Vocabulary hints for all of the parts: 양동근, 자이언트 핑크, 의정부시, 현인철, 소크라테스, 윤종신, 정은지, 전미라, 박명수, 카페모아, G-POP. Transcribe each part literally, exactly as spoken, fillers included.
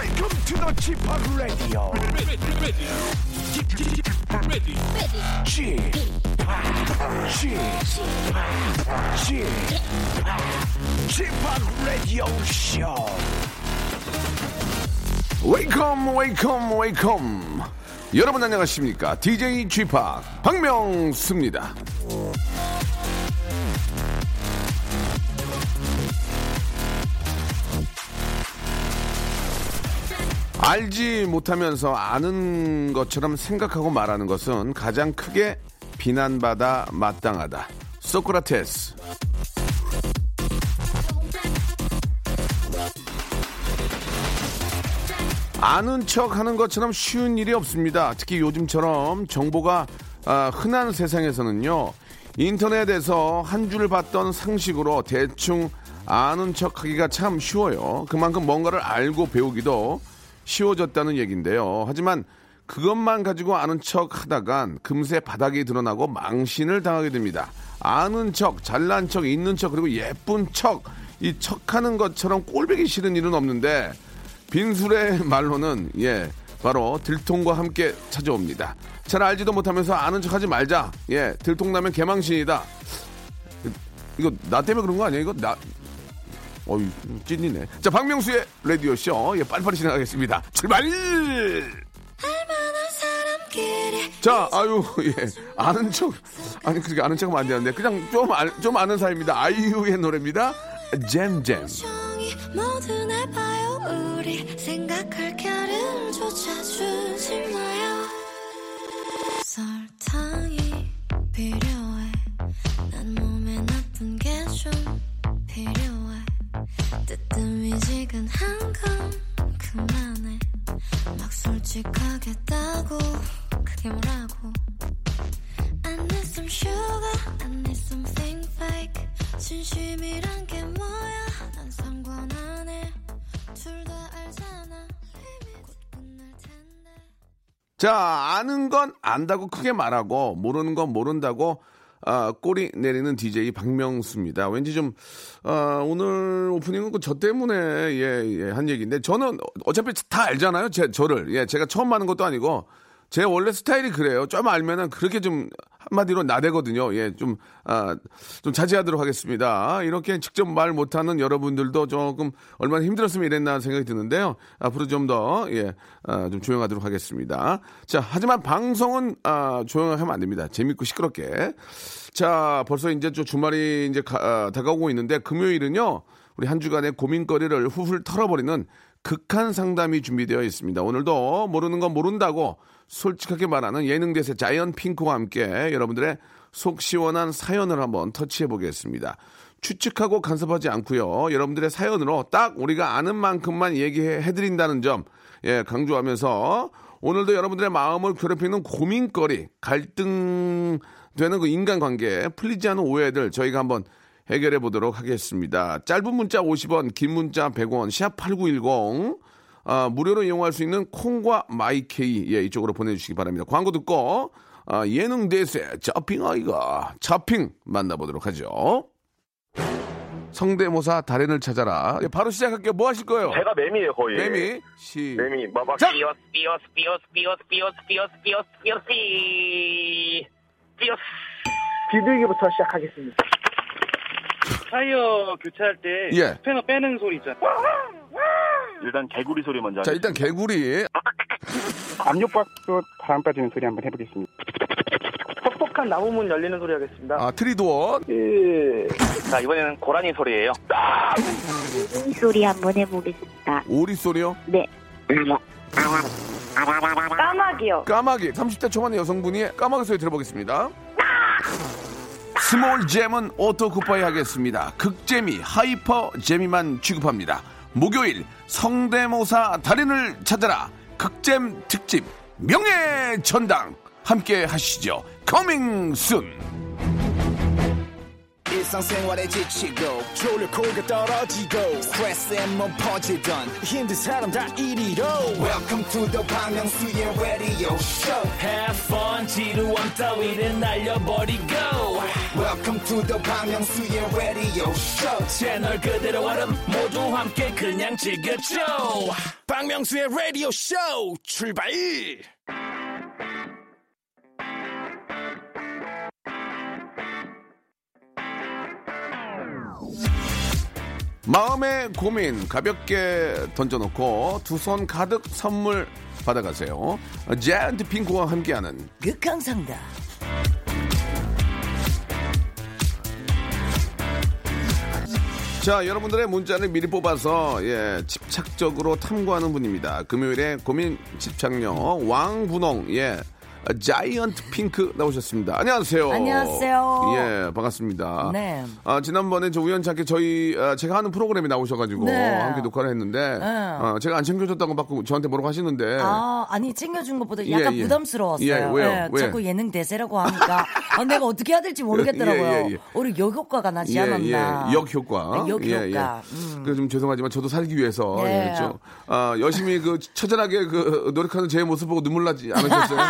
Welcome to the G-팝 Radio. Ready, ready, ready, G-팝, G-팝, G-팝, G-팝 Radio Show. Welcome, welcome, welcome. 여러분 안녕하십니까? 디제이 G-팝 박명수입니다. 알지 못하면서 아는 것처럼 생각하고 말하는 것은 가장 크게 비난받아 마땅하다. 소크라테스. 아는 척하는 것처럼 쉬운 일이 없습니다. 특히 요즘처럼 정보가 흔한 세상에서는요. 인터넷에서 한 줄 봤던 상식으로 대충 아는 척하기가 참 쉬워요. 그만큼 뭔가를 알고 배우기도 쉬워졌다는 얘기인데요. 하지만 그것만 가지고 아는 척 하다간 금세 바닥이 드러나고 망신을 당하게 됩니다. 아는 척, 잘난 척, 있는 척, 그리고 예쁜 척, 이 척하는 것처럼 꼴보기 싫은 일은 없는데 빈술의 말로는 예 바로 들통과 함께 찾아옵니다. 잘 알지도 못하면서 아는 척하지 말자. 예 들통나면 개망신이다. 이거 나 때문에 그런 거 아니야? 이거 나... 어이, 찐이네. 자, 박명수의 라디오쇼. 예, 빨리빨리 진행하겠습니다. 출발! 자, 아유, 예. 아는 척, 아니, 그렇게 아는 척하면 안 되는데. 그냥 좀, 아, 좀 아는 사이입니다. 아이유의 노래입니다. 잼잼. 설탕이 필요해. 난 몸에 나쁜 게 좀 필요해. 뜨뜻미지근 한 건 그만해. 막 솔직하겠다고 그게 뭐라고. I need some sugar, I need something fake. 진심이란 게 뭐야 난 상관 안 해. 둘 다 알잖아 곧 끝날 텐데. 자, 아는 건 안다고 크게 말하고 모르는 건 모른다고 아, 꼬리 내리는 디제이 박명수입니다. 왠지 좀, 아, 오늘 오프닝은 저 때문에, 예, 예, 한 얘기인데, 저는 어차피 다 알잖아요. 제, 저를. 예, 제가 처음 하는 것도 아니고, 제 원래 스타일이 그래요. 좀 알면은 그렇게 좀 한마디로 나대거든요. 예, 좀, 아, 좀 자제하도록 하겠습니다. 이렇게 직접 말 못하는 여러분들도 조금 얼마나 힘들었으면 이랬나 생각이 드는데요. 앞으로 좀 더, 예, 아, 좀 조용하도록 하겠습니다. 자, 하지만 방송은, 아, 조용하면 안 됩니다. 재밌고 시끄럽게. 자, 벌써 이제 저 주말이 이제 가, 아, 다가오고 있는데 금요일은요, 우리 한 주간의 고민거리를 훌훌 털어버리는 극한 상담이 준비되어 있습니다. 오늘도 모르는 건 모른다고 솔직하게 말하는 예능 대세 자이언트 핑크와 함께 여러분들의 속 시원한 사연을 한번 터치해 보겠습니다. 추측하고 간섭하지 않고요. 여러분들의 사연으로 딱 우리가 아는 만큼만 얘기해 드린다는 점 예, 강조하면서 오늘도 여러분들의 마음을 괴롭히는 고민거리, 갈등되는 그 인간관계, 풀리지 않은 오해들 저희가 한번 해결해 보도록 하겠습니다. 짧은 문자 오십 원, 긴 문자 백 원, 샵팔구일공 아, 무료로 이용할 수 있는 콩과 마이케이 예, 이쪽으로 보내주시기 바랍니다. 광고 듣고 아, 예능 대세 자핑 아이가 자핑 만나보도록 하죠. 성대모사 달인을 찾아라. 예, 바로 시작할게요. 뭐 하실 거예요? 제가 매미예요 거의. 매미. 시. 매미. 마마. 비오스 비오스 비오스 비오스 비오스 비오스 비오스 비오스 비오스. 비둘기부터 시작하겠습니다. 타이어 교체할 때 예. 스패너 빼는 소리 있잖아. 일단 개구리 소리 먼저. 자, 일단 개구리. 압력밥솥 바람 빠지는 소리 한번 해보겠습니다. 퍽퍽한 나무문 열리는 소리 하겠습니다. 아, 트리도어. 예. 자, 이번에는 고라니 소리예요. 오리 소리 한번 해보겠습니다. 오리 소리요? 네. 까마귀요. 까마귀. 삼십 대 초반의 여성분이 까마귀 소리 들어보겠습니다. 스몰 잼은 오토 쿠파이 하겠습니다. 극재미, 하이퍼 재미만 취급합니다. 목요일 성대모사 달인을 찾아라. 극잼 특집 명예 전당 함께 하시죠. Coming soon. 일상생활에 지치고 졸려 코가 떨어지고 스트레스에 몸 퍼지던 힘든 사람 다 이리로 Welcome to the 박명수의 radio show. Have fun 지루함 따위를 날려버리고 Welcome to the 박명수의 radio show. 채널 그대로 얼음 모두 함께 그냥 즐겨줘. 박명수의 radio show 출발. 마음의 고민 가볍게 던져놓고 두 손 가득 선물 받아가세요. 자이언트 핑크와 함께하는 극강상담. 자, 여러분들의 문자를 미리 뽑아서 예, 집착적으로 탐구하는 분입니다. 금요일에 고민 집착력 왕분홍 예. 자이언트 핑크 나오셨습니다. 안녕하세요. 안녕하세요. 예, 반갑습니다. 네. 아, 지난번에 저 우연찮게 저희, 아, 제가 하는 프로그램에 나오셔가지고 네. 함께 녹화를 했는데, 네. 아, 제가 안 챙겨줬다고 받고 저한테 뭐라고 하시는데. 아, 아니, 챙겨준 것보다 약간 예, 예. 부담스러웠어요. 예, 왜요? 예, 왜? 자꾸 예능 대세라고 하니까. 아, 내가 어떻게 해야 될지 모르겠더라고요. 예, 예, 예. 우리 역효과가 나지 예, 않았나. 예, 역효과. 네, 역효과. 예, 예. 음. 그래서 좀 죄송하지만 저도 살기 위해서. 예. 그렇죠. 아, 열심히 그 처절하게 그 노력하는 제 모습 보고 눈물 나지 않으셨어요?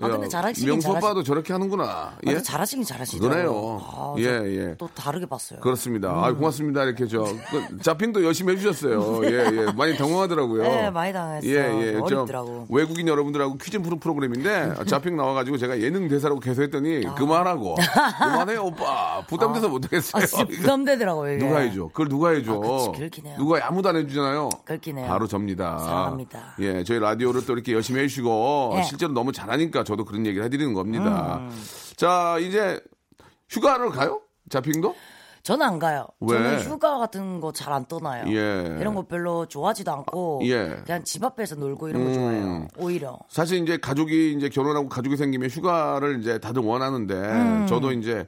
아, 근데 잘하시긴 명수 잘하시... 오빠도 저렇게 하는구나. 예? 잘하시긴 잘하시죠. 그래요. 아, 예, 예. 또 다르게 봤어요. 그렇습니다. 음. 아, 고맙습니다. 이렇게 저. 그, 자핑도 열심히 해주셨어요. 예, 예. 많이 당황하더라고요. 예, 많이 당황했어요. 예, 예. 어렵더라고. 외국인 여러분들하고 퀴즈 프로 프로그램인데 자핑 나와가지고 제가 예능 대사라고 계속 했더니 아. 그만하고. 그만해요, 오빠. 부담돼서 아. 못하겠어요. 아, 진짜 부담되더라고요. 이게. 누가 해줘. 그걸 누가 해줘. 아, 그치, 그렇긴 해요. 누가 아무도 안 해주잖아요. 그렇긴 해요. 바로 접니다. 사랑합니다. 예, 저희 라디오를 또 이렇게 열심히 해주시고 예. 실제로 너무 잘하시고 하니까 저도 그런 얘기를 해드리는 겁니다. 음. 자, 이제 휴가를 가요? 자핑도? 저는 안 가요. 왜? 저는 휴가 같은 거 잘 안 떠나요. 예. 이런 거 별로 좋아하지도 않고 예. 그냥 집 앞에서 놀고 이런 거 음. 좋아해요. 오히려. 사실 이제 가족이 이제 결혼하고 가족이 생기면 휴가를 이제 다들 원하는데 음. 저도 이제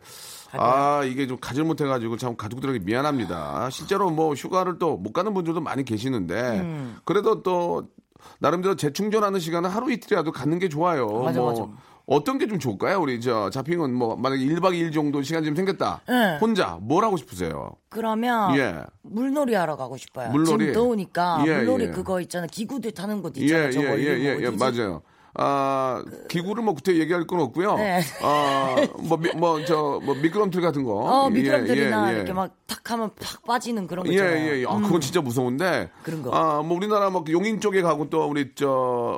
아, 이게 좀 가지 못해가지고 참 가족들에게 미안합니다. 실제로 뭐 휴가를 또 못 가는 분들도 많이 계시는데 음. 그래도 또 나름대로 재충전하는 시간은 하루 이틀이라도 갖는 게 좋아요. 맞아, 뭐 맞아. 어떤 게 좀 좋을까요? 우리 저 자핑은 뭐 만약에 일 박 이 일 정도 시간 좀 생겼다. 네. 혼자 뭘 하고 싶으세요? 그러면 예. 물놀이 하러 가고 싶어요. 물놀이. 지금 더우니까 예, 물놀이 예. 그거 있잖아. 기구들 타는 곳 있잖아요. 예, 저거 예, 예, 예, 예, 맞아요. 아, 그... 기구를 뭐 구태 얘기할 건 없고요. 네. 아, 뭐, 뭐, 저, 뭐, 미끄럼틀 같은 거. 어, 미끄럼틀이나 예, 예, 예. 이렇게 막 탁 하면 팍 빠지는 그런 거 있잖아요. 예, 예, 예. 아, 그건 음. 진짜 무서운데. 그런 거. 아, 뭐, 우리나라 막 용인 쪽에 가고 또 우리 저,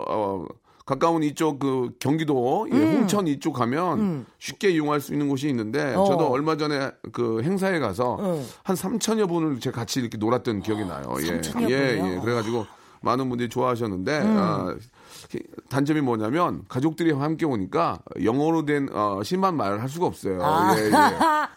어, 가까운 이쪽 그 경기도 음. 예, 홍천 이쪽 가면 음. 쉽게 이용할 수 있는 곳이 있는데 어. 저도 얼마 전에 그 행사에 가서 음. 한 삼천여 분을 제가 같이 이렇게 놀았던 어. 기억이 나요. 예. 삼천여 예, 분이요? 예. 그래가지고 어. 많은 분들이 좋아하셨는데. 음. 아, 단점이 뭐냐면 가족들이 함께 오니까 영어로 된 어, 심한 말을 할 수가 없어요. 아. 예, 예.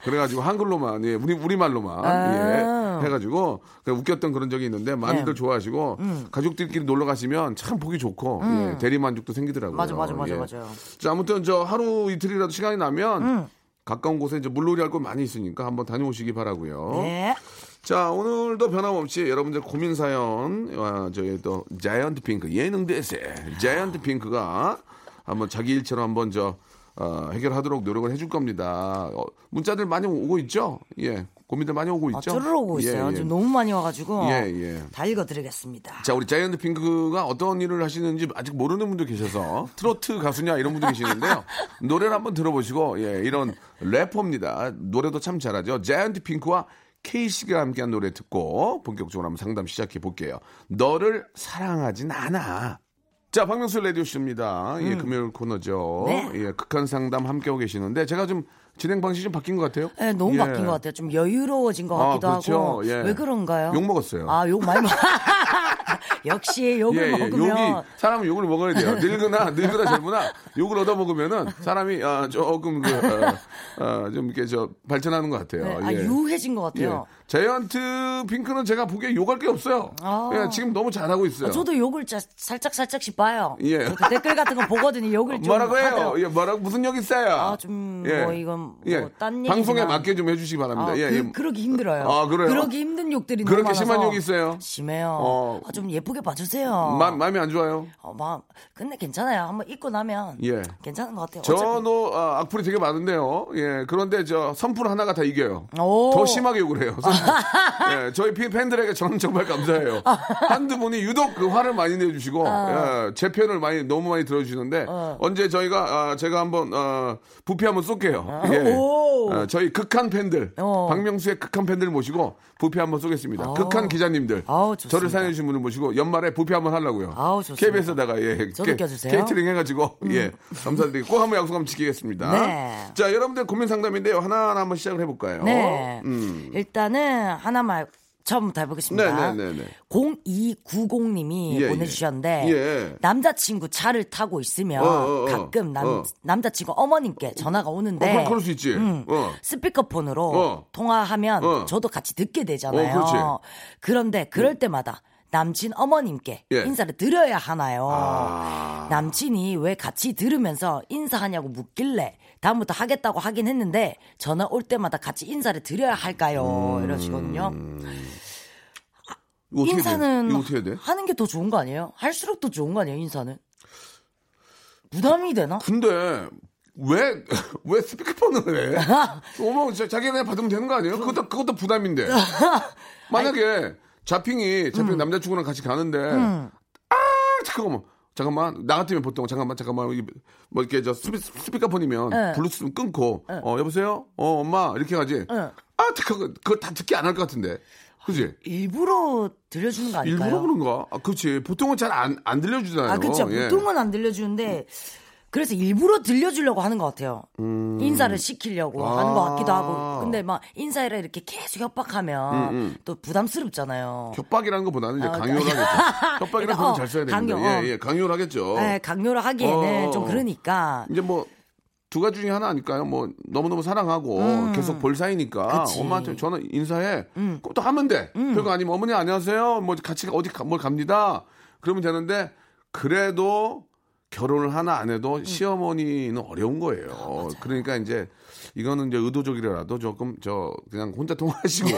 그래가지고 한글로만 예, 우리 우리 말로만 아. 예, 해가지고 웃겼던 그런 적이 있는데 많이들 네. 좋아하시고 음. 가족들끼리 놀러 가시면 참 보기 좋고 음. 예, 대리 만족도 생기더라고요. 맞아 맞아 맞아 예. 맞아요. 자, 아무튼 저 하루 이틀이라도 시간이 나면 음. 가까운 곳에 이제 물놀이 할 곳 많이 있으니까 한번 다녀오시기 바라고요. 네. 자, 오늘도 변함없이 여러분들 고민 사연, 아, 저희 또 자이언트 핑크 예능 대세 자이언트 핑크가 한번 자기 일처럼 한번 저 어, 해결하도록 노력을 해줄 겁니다. 어, 문자들 많이 오고 있죠? 예, 고민들 많이 오고 있죠? 아, 저를 오고 있어요. 예, 예. 너무 많이 와가지고 예, 예. 다 읽어드리겠습니다. 자, 우리 자이언트 핑크가 어떤 일을 하시는지 아직 모르는 분도 계셔서 트로트 가수냐 이런 분도 계시는데요. 노래를 한번 들어보시고 예, 이런 래퍼입니다. 노래도 참 잘하죠. 자이언트 핑크와 K씨가 함께한 노래 듣고 본격적으로 한번 상담 시작해 볼게요. 너를 사랑하진 않아. 자, 박명수 라디오쇼입니다. 음. 예, 금요일 코너죠. 네. 예, 극한 상담 함께하고 계시는데 제가 좀 진행 방식이 좀 바뀐 것 같아요? 네, 너무 예. 바뀐 것 같아요. 좀 여유로워진 것 같기도 아, 그렇죠. 하고. 예. 왜 그런가요? 욕 먹었어요. 아, 욕 많이 먹었어요. 역시 욕을 예, 예. 먹으면. 욕이, 사람은 욕을 먹어야 돼요. 늙으나, 늙으나 젊으나 욕을 얻어먹으면은 사람이 아, 조금 그, 아, 아, 좀 이렇게 저 발전하는 것 같아요. 네, 아, 예. 유해진 것 같아요. 예. 자이언트 핑크는 제가 보기에 욕할 게 없어요. 아. 예, 지금 너무 잘하고 있어요. 아, 저도 욕을 자, 살짝 살짝씩 봐요. 예. 댓글 같은 거 보거든요. 욕을 좀. 뭐라고 해요? 예, 뭐라고, 무슨 욕 있어요? 아, 좀, 예. 뭐, 이건. 좀 뭐 딴 예. 방송에 맞게 좀 해주시기 바랍니다. 아, 예, 그, 예. 그러기 힘들어요. 아, 그래요? 그러기 힘든 욕들이 너무 많아서. 그렇게 심한 욕이 있어요? 심해요. 어. 아, 좀 예쁘게 봐주세요. 마, 마음이 안 좋아요? 어, 마음. 근데 괜찮아요. 한번 입고 나면 예. 괜찮은 것 같아요. 저도 아, 악플이 되게 많은데요. 예. 그런데 저 선풀 하나가 다 이겨요. 오. 더 심하게 욕을 해요. 예, 저희 팬들에게 저는 정말 감사해요. 한두 분이 유독 그 화를 많이 내주시고 아. 예, 제 편을 많이 너무 많이 들어주시는데 어. 언제 저희가 아, 제가 한번 어, 부피 한번 쏠게요. 아. 예. 어, 저희 극한 팬들 어. 박명수의 극한 팬들 모시고 부피 한번 쏘겠습니다. 어. 극한 기자님들 아우, 저를 사랑해 주신 분을 모시고 연말에 부피 한번 하려고요. 아우, 케이비에스에다가 예, 게, 케이트링 해가지고 음. 예, 감사드리고 꼭 한번 약속 한번 지키겠습니다. 네. 자, 여러분들 고민 상담인데요. 하나하나 한번 시작을 해볼까요? 네. 음. 일단은 하나만 처음부터 해보겠습니다. 네네네네. 공이구공님이 예, 보내주셨는데 예. 남자친구 차를 타고 있으면 어, 어, 어, 가끔 남, 어. 남자친구 어머님께 전화가 오는데 어, 그럴 수 있지. 음, 어. 스피커폰으로 어. 통화하면 어. 저도 같이 듣게 되잖아요. 어, 그런데 그럴 때마다 남친 어머님께 예. 인사를 드려야 하나요? 아... 남친이 왜 같이 들으면서 인사하냐고 묻길래 다음부터 하겠다고 하긴 했는데 전화 올 때마다 같이 인사를 드려야 할까요? 음... 이러시거든요. 이거 어떻게 인사는 이거 어떻게 해야 돼? 하는 게 더 좋은 거 아니에요? 할수록 더 좋은 거 아니에요? 인사는 부담이 되나? 근데 왜, 왜 스피커폰을 해? 어머, 자기가 그냥 받으면 되는 거 아니에요? 그것도 그것도 부담인데 만약에 아니... 자핑이, 자핑 음. 남자친구랑 같이 가는데, 음. 아, 잠깐만, 잠깐만, 나 같으면 보통, 잠깐만, 잠깐만, 뭐 이렇게 저 스피, 스피커폰이면, 네. 블루투스 끊고, 네. 어, 여보세요? 어, 엄마, 이렇게 가지. 네. 아, 잠깐, 그걸 다 듣기 안 할 것 같은데. 그지? 일부러 들려주는 거 아닐까요? 일부러 그런가? 아, 그렇지. 보통은 잘 안, 안 들려주잖아요. 아, 그렇죠. 예. 보통은 안 들려주는데, 그래서 일부러 들려주려고 하는 것 같아요. 음. 인사를 시키려고 아. 하는 것 같기도 하고. 근데 막 인사를 이렇게 계속 협박하면 음, 음. 또 부담스럽잖아요. 협박이라는 것보다는 이제 어, 강요를 하겠죠. 협박이라는 건 잘 써야 어, 되는데. 강요. 예, 예, 강요를 하겠죠. 네, 강요를 하기에는 어. 좀 그러니까. 이제 뭐 두 가지 중에 하나 아닐까요? 뭐 너무너무 사랑하고 음. 계속 볼 사이니까 그치. 엄마한테 전화 인사해. 음. 그것도 하면 돼. 음. 그리고 아니면 어머니 안녕하세요. 뭐 같이 어디 가, 뭘 갑니다. 그러면 되는데 그래도 결혼을 하나 안 해도 시어머니는 어려운 거예요. 아, 그러니까 이제 이거는 이제 의도적이라도 조금 저 그냥 혼자 통화하시고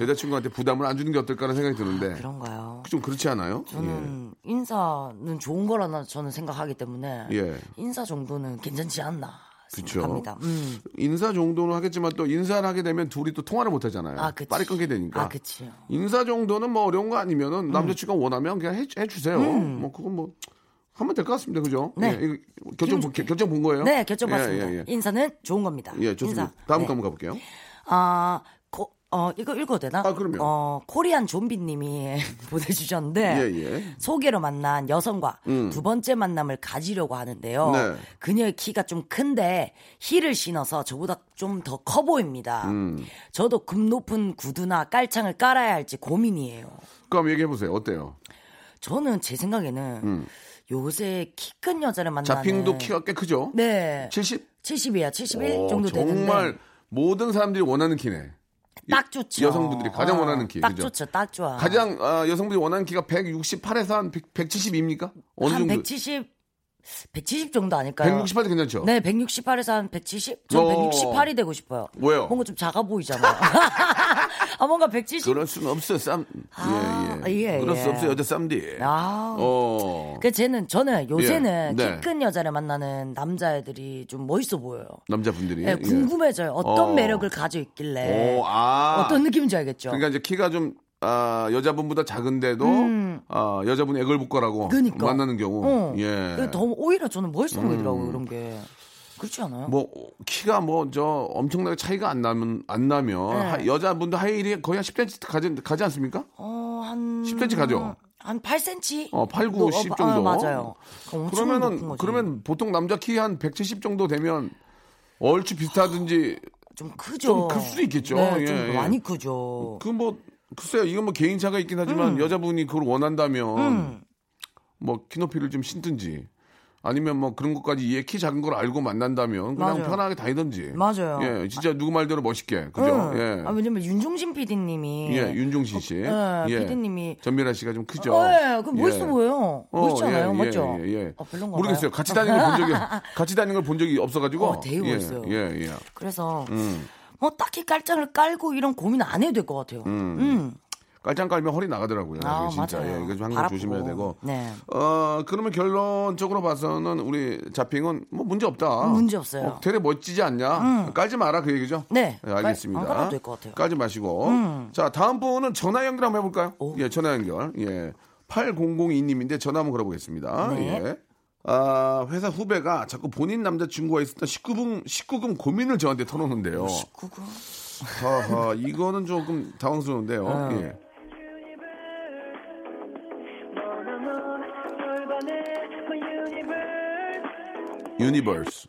여자친구한테 부담을 안 주는 게 어떨까라는 생각이 드는데. 아, 그런가요? 좀 그렇지 않아요? 저는 예. 인사는 좋은 거라나 저는 생각하기 때문에 예. 인사 정도는 괜찮지 않나 생각합니다. 음. 인사 정도는 하겠지만 또 인사를 하게 되면 둘이 또 통화를 못 하잖아요. 아, 빨리 끊게 되니까. 아, 그치. 인사 정도는 뭐 어려운 거 아니면은 음. 남자친구가 원하면 그냥 해, 해주세요. 음. 뭐 그건 뭐. 하면 될 것 같습니다. 그죠? 네. 예, 결정, 본, 결정 본 거예요? 네, 결정 봤습니다. 예, 예, 예. 인사는 좋은 겁니다. 예, 좋습니다. 인사. 다음 거 네. 한번 가볼게요. 아, 고, 어, 이거 읽어도 되나? 아, 그럼요. 어, 코리안 좀비님이 보내주셨는데, 예, 예. 소개로 만난 여성과 음. 두 번째 만남을 가지려고 하는데요. 네. 그녀의 키가 좀 큰데, 힐을 신어서 저보다 좀 더 커 보입니다. 음. 저도 금 높은 구두나 깔창을 깔아야 할지 고민이에요. 그럼 얘기해보세요. 어때요? 저는 제 생각에는, 음. 요새 키 큰 여자를 만나는 자핑도 키가 꽤 크죠? 네. 칠십? 칠십이야. 칠십일 오, 정도 되는데 정말 모든 사람들이 원하는 키네. 딱 좋죠. 여성분들이 가장 어, 원하는 키. 딱 그죠? 좋죠. 딱 좋아. 가장 어, 여성분들이 원하는 키가 백육십팔에서 한 백칠십이입니까? 어느 한 정도? 백칠십. 백칠십 정도 아닐까요? 백육십팔도 괜찮죠? 네, 백육십팔에서 한 백칠십? 전 어... 백육십팔이 되고 싶어요. 왜요? 뭔가 좀 작아 보이잖아요. 아, 뭔가 백칠십? 그럴 수는 없어요, 쌈. 아, 예, 예. 예 그럴 예. 수 없어요, 여자 쌈디. 아. 어. 그, 저는, 저는 요새는 예. 네. 키 큰 여자를 만나는 남자애들이 좀 멋있어 보여요. 남자분들이? 네, 궁금해져요. 어떤 어. 매력을 가지고 있길래. 오, 아. 어떤 느낌인지 알겠죠? 그러니까 이제 키가 좀. 아, 여자분보다 작은데도 음. 아, 여자분이 애걸복걸하고 그러니까. 만나는 경우 어. 예. 더 오히려 저는 멋있어 보이더라고요. 음. 그런 게 그렇지 않아요? 뭐 키가 뭐 저 엄청나게 차이가 안 나면 안 나면 네. 하, 여자분도 하이힐이 거의 한 십 센티미터 가지, 가지 않습니까? 어, 한 십 센티미터 가죠? 한 팔 센티미터? 어, 팔, 구, 십 정도. 아, 맞아요. 그러면은 그러면 보통 남자 키 한 백칠십 정도 되면 얼추 비슷하든지 좀 크죠. 좀 클 수도 있겠죠. 네, 예, 좀 예. 많이 크죠. 그 뭐 글쎄요, 이건 뭐 개인차가 있긴 하지만 음. 여자분이 그걸 원한다면 음. 뭐 키높이를 좀 신든지 아니면 뭐 그런 것까지 얘 키 작은 걸 알고 만난다면 그냥 맞아요. 편하게 다니든지. 맞아요. 예, 진짜 누구 말대로 멋있게. 그죠? 응. 예. 아, 왜냐면 윤종신 피디님이. 예, 윤종신 씨. 어, 예, 피디님이. 예. 전미라 씨가 좀 크죠? 어, 예, 그 멋있어 예. 보여요. 어, 멋있잖아요. 예, 맞죠? 예, 예. 예. 아, 모르겠어요. 같이 다니는 걸 본 적이, 같이 다니는 걸 본 적이 없어가지고. 어, 되게 멋있어요. 예, 예. 예. 그래서 음. 뭐 딱히 깔짱을 깔고 이런 고민 안 해도 될 것 같아요. 음. 음. 깔짱 깔면 허리 나가더라고요. 아, 진짜. 맞아요. 예, 이거 좀 항상 조심해야 되고. 네. 어, 그러면 결론적으로 봐서는 우리 자핑은 뭐 문제 없다. 문제 없어요. 어, 되레 멋지지 않냐? 음. 깔지 마라 그 얘기죠? 네. 네 알겠습니다. 깔, 안 깔아도 될 것 같아요. 깔지 마시고. 음. 자, 다음 분은 전화 연결 한번 해볼까요? 오. 예, 전화 연결. 예. 팔공공이 님인데 전화 한번 걸어보겠습니다. 네. 예. 아, 회사 후배가 자꾸 본인 남자친구가 있었던 십구 금, 십구 금 고민을 저한테 털어놓는데요. 십구 금? 하하, 이거는 조금 당황스러운데요. 음. 예. 유니버스.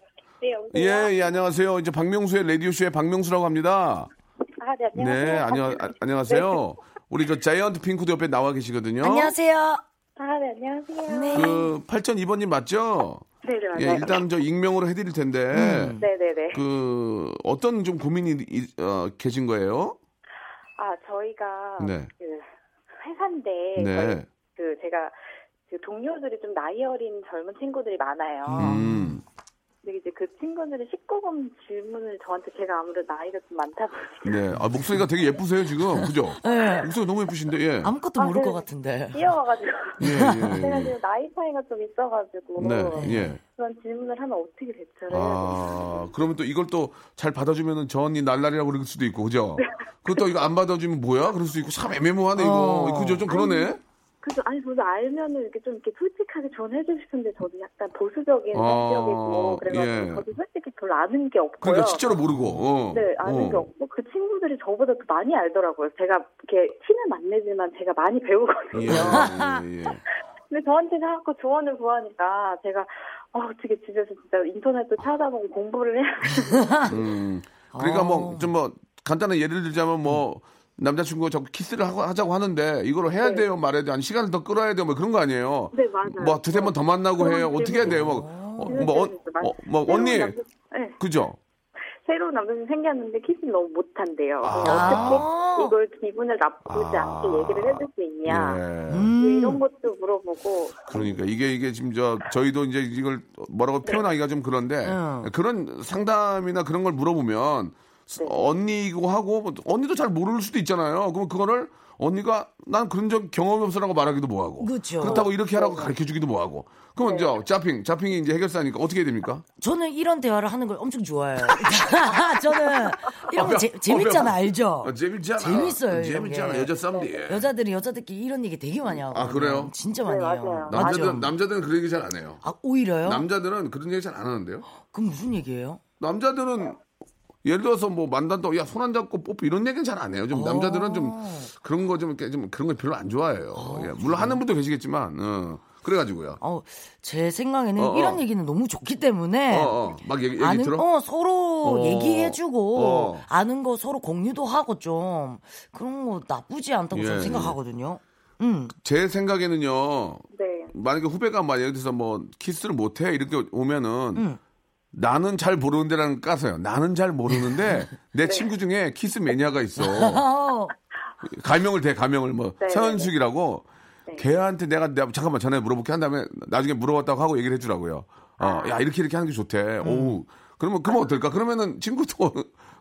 네, 예, 예, 안녕하세요. 이제 박명수의 라디오쇼의 박명수라고 합니다. 아, 네, 안녕하세요. 네, 안녕, 아, 안녕하세요. 네. 우리 저 자이언트 핑크도 옆에 나와 계시거든요. 안녕하세요. 아, 네, 안녕하세요. 네. 그, 팔천이 번님 맞죠? 네, 네, 맞아요. 예, 일단 저 익명으로 해드릴 텐데. 음. 네, 네, 네. 그, 어떤 좀 고민이, 어, 계신 거예요? 아, 저희가. 네. 그, 회사인데. 네. 그, 제가. 그 동료들이 좀 나이 어린 젊은 친구들이 많아요. 음. 근데 이제 그 친구들이 십구 금 질문을 저한테 제가 아무래도 나이가 좀 많다 보니까. 네, 아, 목소리가 되게 예쁘세요 지금, 그죠? 네. 목소리 너무 예쁘신데, 예. 아무것도 모를 아, 것 같은데. 뛰어와가지고. 예, 예. 제가 지금 나이 차이가 좀 있어가지고. 네, 예. 그런 질문을 하면 어떻게 대처를 해야 아, 되겠어요? 그러면 또 이걸 또 잘 받아주면은 저 언니 날라리라고 그럴 수도 있고, 그죠? 그것도 이거 안 받아주면 뭐야? 그럴 수도 있고, 참 애매모호하네 이거. 어. 그죠? 좀 그러네. 아니, 그래서 아니 저도 알면은 이렇게 좀 이렇게 솔직하게 전해주고 싶은데 저도 약간 보수적인 성격이고 아, 그래가지고 예. 저도 솔직히 별로 아는 게 없고요. 그러니까 진짜로 모르고. 어. 네 아는 어. 게 없고 그 친구들이 저보다 더 많이 알더라고요. 제가 이렇게 티는 안 내지만 제가 많이 배우거든요. 예, 예. 근데 저한테 자꾸 조언을 구하니까 제가 아 어떻게 집에서 진짜 인터넷도 찾아보고 공부를 해야. 음 그러니까 뭐 좀 뭐 뭐 간단한 예를 들자면 뭐. 음. 남자친구가 자꾸 키스를 하고 하자고 하는데 이걸 해야 네. 돼요 말해야 돼요 아니 시간을 더 끌어야 돼요 뭐 그런 거 아니에요? 네 맞아요. 뭐 두세 번 더 만나고 해요 어떻게 해야 돼요? 뭐뭐 어, 뭐, 언니 남자, 네. 그죠? 새로운 남자친구 생겼는데 키스를 너무 못한대요. 아~ 어떻게 이걸 기분을 나쁘지 아~ 않게 얘기를 해줄 수 있냐 네. 음~ 이런 것도 물어보고. 그러니까 이게 이게 지금 저 저희도 이제 이걸 뭐라고 표현하기가 네. 좀 그런데 음. 그런 상담이나 그런 걸 물어보면. 네. 언니이고 하고 언니도 잘 모를 수도 있잖아요. 그럼 그거를 언니가 난 그런 적 경험이 없어라고 말하기도 뭐하고 그렇죠. 그렇다고 이렇게 하라고 가르쳐주기도 뭐하고 그럼 네. 이제 자핑 자핑이 이제 해결사니까 어떻게 해야 됩니까? 저는 이런 대화를 하는 걸 엄청 좋아해요. 저는 이런 거 어, 제, 재밌잖아 어, 알죠? 어, 재밌잖아. 재밌어요. 재밌잖아 여자 쌈디. 네. 여자들이 여자들끼리 이런 얘기 되게 많이 하고. 아 그래요? 진짜 많이 네, 해요. 남자들은 남자들은 그런 얘기 잘 안 해요. 아 오히려요? 남자들은 그런 얘기 잘 안 하는데요? 그럼 무슨 얘기예요? 남자들은 예를 들어서 뭐 만난다고 야 손 안 잡고 뽀뽀 이런 얘기는 잘 안 해요. 좀 남자들은 좀 그런 거 좀 이렇게 좀 그런 거 별로 안 좋아해요. 어, 예. 물론 하는 분도 계시겠지만 어. 그래가지고요. 어, 제 생각에는 어, 어. 이런 얘기는 너무 좋기 때문에 어, 어. 막 얘기, 얘기 아는, 들어? 어, 서로 어. 얘기해주고 어. 아는 거 서로 공유도 하고 좀 그런 거 나쁘지 않다고 예. 저는 생각하거든요. 음. 제 생각에는요. 네. 만약에 후배가 막 예를 들어서 뭐 키스를 못해 이렇게 오면은. 음. 나는 잘 모르는데라는 까서요. 나는 잘 모르는데 내 네. 친구 중에 키스 매니아가 있어. 가명을 대 가명을 뭐 네, 서현숙이라고 네. 걔한테 내가, 내가 잠깐만 전에 물어볼게 한 다음에 나중에 물어봤다고 하고 얘기를 해주라고요. 어, 아. 야 이렇게 이렇게 하는 게 좋대. 음. 오우 그러면 그러면 어떨까? 그러면은 친구도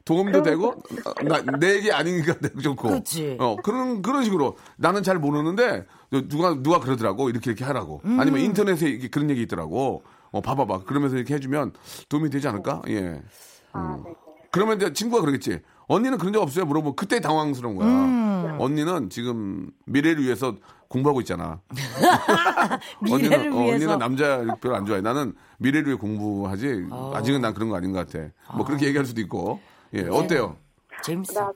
도움도 되고 나, 내 얘기 아니니까 되고 좋고. 그렇지. 어 그런 그런 식으로 나는 잘 모르는데 누가 누가 그러더라고 이렇게 이렇게 하라고. 음. 아니면 인터넷에 이렇게 그런 얘기 있더라고. 어, 봐봐봐. 그러면서 이렇게 해주면 도움이 되지 않을까? 네. 예. 아, 음. 그러면 이제 친구가 그러겠지. 언니는 그런 적 없어요? 물어보면 그때 당황스러운 거야. 음. 언니는 지금 미래를 위해서 공부하고 있잖아. 미래를 언니는, 위해서. 어, 언니는 남자 별로 안 좋아해. 나는 미래를 위해 공부하지. 어. 아직은 난 그런 거 아닌 것 같아. 뭐 아. 그렇게 얘기할 수도 있고. 예, 네. 어때요? 재밌어.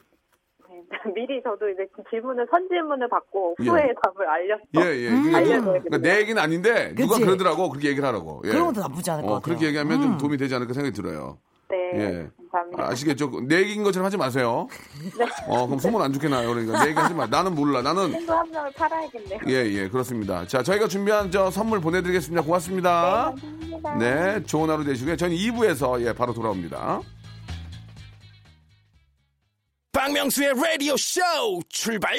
미리 저도 이제 질문을 선질문을 받고 후에 예. 답을 알렸어. 예예. 음. 그러니까 내 얘기는 아닌데 그치? 누가 그러더라고 그렇게 얘기를 하라고. 예. 그런 것도 나쁘지 않을 것 어, 같아요. 그렇게 얘기하면 음. 좀 도움이 되지 않을까 생각이 들어요. 네. 예. 감사합니다. 아시겠죠? 내 얘기인 것처럼 하지 마세요. 네. 어, 그럼 소문 안 좋게 나요. 그러니까 내 얘기 하지 마. 나는 몰라. 나는. 친구 한 명을 팔아야겠네요. 예, 예. 그렇습니다. 자, 저희가 준비한 저 선물 보내드리겠습니다. 고맙습니다. 네, 감사합니다. 네. 좋은 하루 되시고요. 저는 이 부에서 예, 바로 돌아옵니다. 박명수의 라디오 쇼 출발!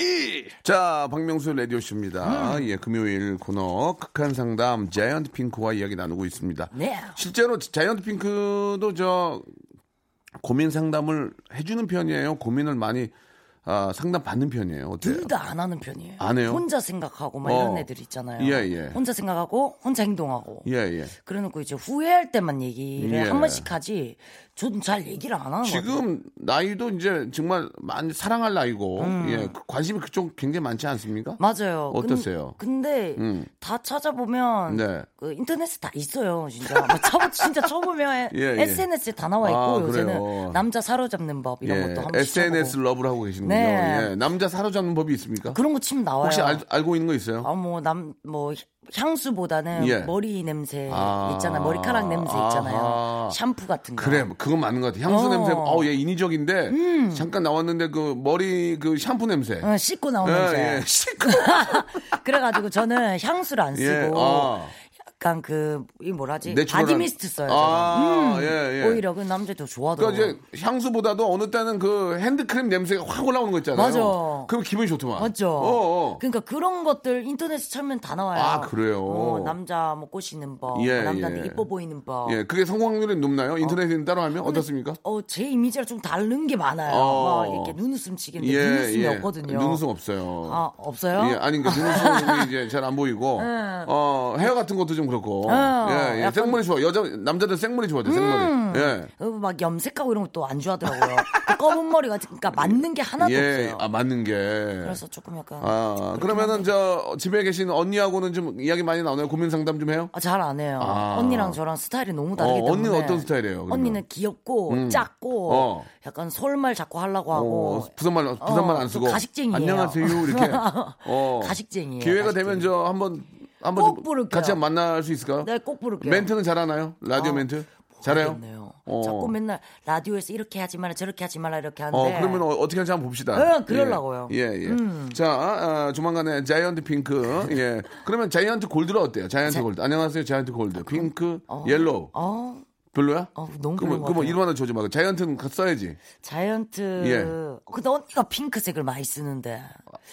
자, 박명수 라디오 쇼입니다. 음. 예, 금요일 코너 극한 상담 자이언트 핑크와 이야기 나누고 있습니다. 네. 실제로 자이언트 핑크도 저 고민 상담을 해주는 편이에요. 고민을 많이 아, 상담 받는 편이에요. 어때요? 둘 다 안 하는 편이에요. 안 해요? 혼자 생각하고 막 어. 이런 애들 있잖아요. 예, 예. 혼자 생각하고 혼자 행동하고. 예, 예. 그래놓고 이제 후회할 때만 얘기를 예. 한 번씩 하지. 전 잘 얘기를 안 하는 거 같아요. 지금 나이도 이제 정말 많이 사랑할 나이고 음. 예, 관심이 그쪽 굉장히 많지 않습니까? 맞아요. 어떠세요? 근데, 근데 음. 다 찾아보면 네. 그 인터넷에 다 있어요. 진짜 막 쳐, 진짜 쳐보면 예, 에스엔에스에 다 나와 있고 아, 요새는 그래요. 남자 사로잡는 법 이런 예. 것도 한 번씩 에스엔에스 쳐보고. 러브를 하고 계시는군요. 네. 예. 남자 사로잡는 법이 있습니까? 그런 거 치면 나와요. 혹시 알, 알고 있는 거 있어요? 아, 뭐 남, 뭐 향수보다는 예. 머리 냄새 아~ 있잖아요. 머리카락 냄새 있잖아요. 아~ 샴푸 같은 거. 그래, 그건 맞는 것 같아요. 향수 어~ 냄새, 어우, 얘 인위적인데, 음. 잠깐 나왔는데, 그, 머리, 그, 샴푸 냄새. 어, 씻고 나온 예, 냄새. 예, 씻고. 그래가지고 저는 향수를 안 쓰고, 예, 아. 약간 그, 이 뭐라지? 내추럴한... 바디미스트 써요. 아, 음, 예, 예. 오히려 그 남자들 더 좋아하더라고요. 그러니까 이제 향수보다도 어느 때는 그 핸드크림 냄새가 확 올라오는 거 있잖아요. 맞아. 그럼 기분이 좋더만. 맞죠. 어어. 그러니까 그런 것들 인터넷에 찾으면 다 나와요. 아, 그래요? 어, 남자 뭐 꼬시는 법, 예, 남자한테 예. 이뻐 보이는 법. 예, 그게 성공 확률이 높나요? 인터넷에 어. 따로 하면? 근데, 어떻습니까? 어, 제 이미지랑 좀 다른 게 많아요. 어. 막 이렇게 눈웃음 치겠는데 예, 눈웃음이 예. 없거든요. 눈웃음 없어요. 아, 없어요? 예, 아니, 그러니까 눈웃음이 이제 잘 안 보이고, 음. 어, 헤어 같은 것도 좀 그렇고. 어, 예, 예. 생머리 좋아. 여자, 남자들 생머리 좋아하죠, 생머리. 음. 예. 어, 막 염색하고 이런 것도 안 좋아하더라고요. 그 검은 머리가, 그러니까 맞는 게 하나도 예, 없어요. 아, 맞는 게. 그래서 조금 약간. 아, 그러면은 저 집에 계신 언니하고는 좀 이야기 많이 나오나요? 고민 상담 좀 해요? 아, 잘 안 해요. 아. 언니랑 저랑 스타일이 너무 다르기 어, 때문에. 언니는 어떤 스타일이에요? 그러면? 언니는 귀엽고, 음. 작고, 어. 약간 서울말 자꾸 하려고 하고. 어, 부산말, 부산말 어, 안 쓰고. 가식쟁이에요. 안녕하세요. 이렇게. 어. 가식쟁이에요. 기회가 가식쟁이. 되면 저 한번. 한번 꼭 부를게요. 같이 만날 수 있을까요? 네, 꼭 부를게요. 멘트는 잘하나요? 라디오 아, 멘트? 잘해요? 어. 자꾸 맨날 라디오에서 이렇게 하지 마라 저렇게 하지 마라 이렇게 하는데. 어, 그러면 어, 어떻게 하는지 한번 봅시다. 네, 그러려고요. 예, 예. 예. 음. 자, 아, 조만간에 자이언트 핑크. 예. 그러면 자이언트 골드로 어때요? 자이언트 자, 골드. 안녕하세요, 자이언트 골드. 아, 핑크, 어. 옐로우. 어. 별로야? 어, 너무 별로야. 그럼 뭐 일반은 조지 말고 자이언트는 써야지. 자이언트. 예. 근데 언니가 핑크색을 많이 쓰는데.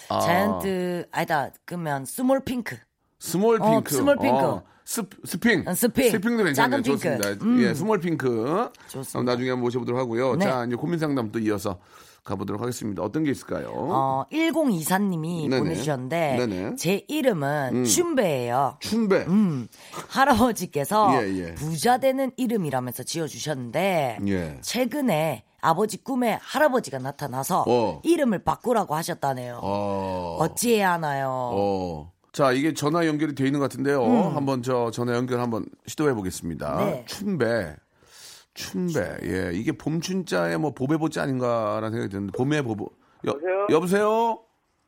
아. 자이언트 아니다. 그러면 스몰 핑크. 스몰 핑크, 어, 스몰 핑크, 어, 스, 스핑, 스핑, 스핑도 괜찮네요. 좋습니다. 음. 예, 스몰 핑크. 좋습니다. 나중에 한번 모셔보도록 하고요. 네. 자, 이제 고민 상담 또 이어서 가보도록 하겠습니다. 어떤 게 있을까요? 어, 천이십사님이 네네. 보내주셨는데 네네. 제 이름은 음. 춘배예요. 춘배. 음, 할아버지께서 예, 예. 부자 되는 이름이라면서 지어주셨는데 예. 최근에 아버지 꿈에 할아버지가 나타나서 어. 이름을 바꾸라고 하셨다네요. 어. 어찌해야 하나요? 어. 자, 이게 전화 연결이 되어 있는 것 같은데요. 음. 한번 저 전화 연결 한번 시도해 보겠습니다. 네. 춘배. 춘배. 예. 이게 봄춘자에 뭐 보배보지 아닌가라는 생각이 드는데 봄에 보보. 여, 여보세요? 여보세요?